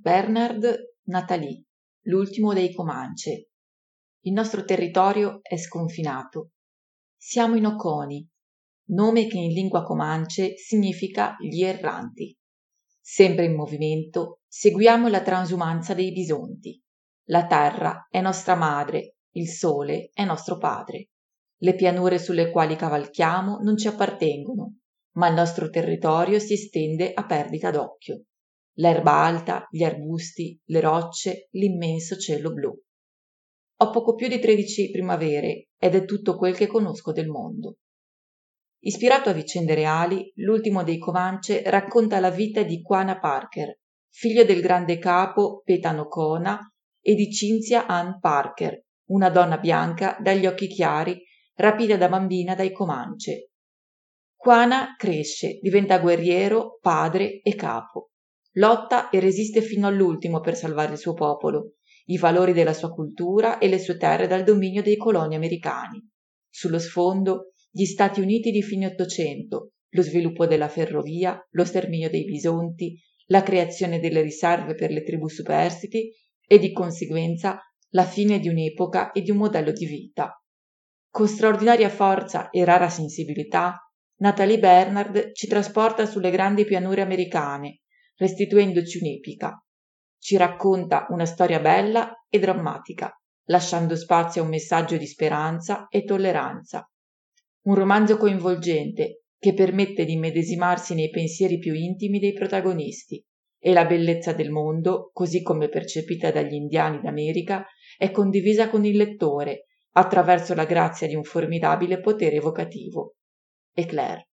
Bernard, Nathalie, l'ultimo dei Comanche. Il nostro territorio è sconfinato. Siamo i Nokoni, nome che in lingua Comanche significa gli erranti. Sempre in movimento, seguiamo la transumanza dei bisonti. La terra è nostra madre, il sole è nostro padre. Le pianure sulle quali cavalchiamo non ci appartengono, ma il nostro territorio si estende a perdita d'occhio. L'erba alta, gli arbusti, le rocce, l'immenso cielo blu. Ho poco più di 13 primavere ed è tutto quel che conosco del mondo. Ispirato a vicende reali, l'ultimo dei Comanche racconta la vita di Quanah Parker, figlio del grande capo Petano Kona e di Cinzia Ann Parker, una donna bianca dagli occhi chiari, rapita da bambina dai Comanche. Quanah cresce, diventa guerriero, padre e capo. Lotta e resiste fino all'ultimo per salvare il suo popolo, i valori della sua cultura e le sue terre dal dominio dei coloni americani. Sullo sfondo, gli Stati Uniti di fine Ottocento, lo sviluppo della ferrovia, lo sterminio dei bisonti, la creazione delle riserve per le tribù superstiti e di conseguenza la fine di un'epoca e di un modello di vita. Con straordinaria forza e rara sensibilità, Nathalie Bernard ci trasporta sulle grandi pianure americane, restituendoci un'epica. Ci racconta una storia bella e drammatica, lasciando spazio a un messaggio di speranza e tolleranza. Un romanzo coinvolgente che permette di immedesimarsi nei pensieri più intimi dei protagonisti e la bellezza del mondo, così come percepita dagli indiani d'America, è condivisa con il lettore attraverso la grazia di un formidabile potere evocativo. Éclair.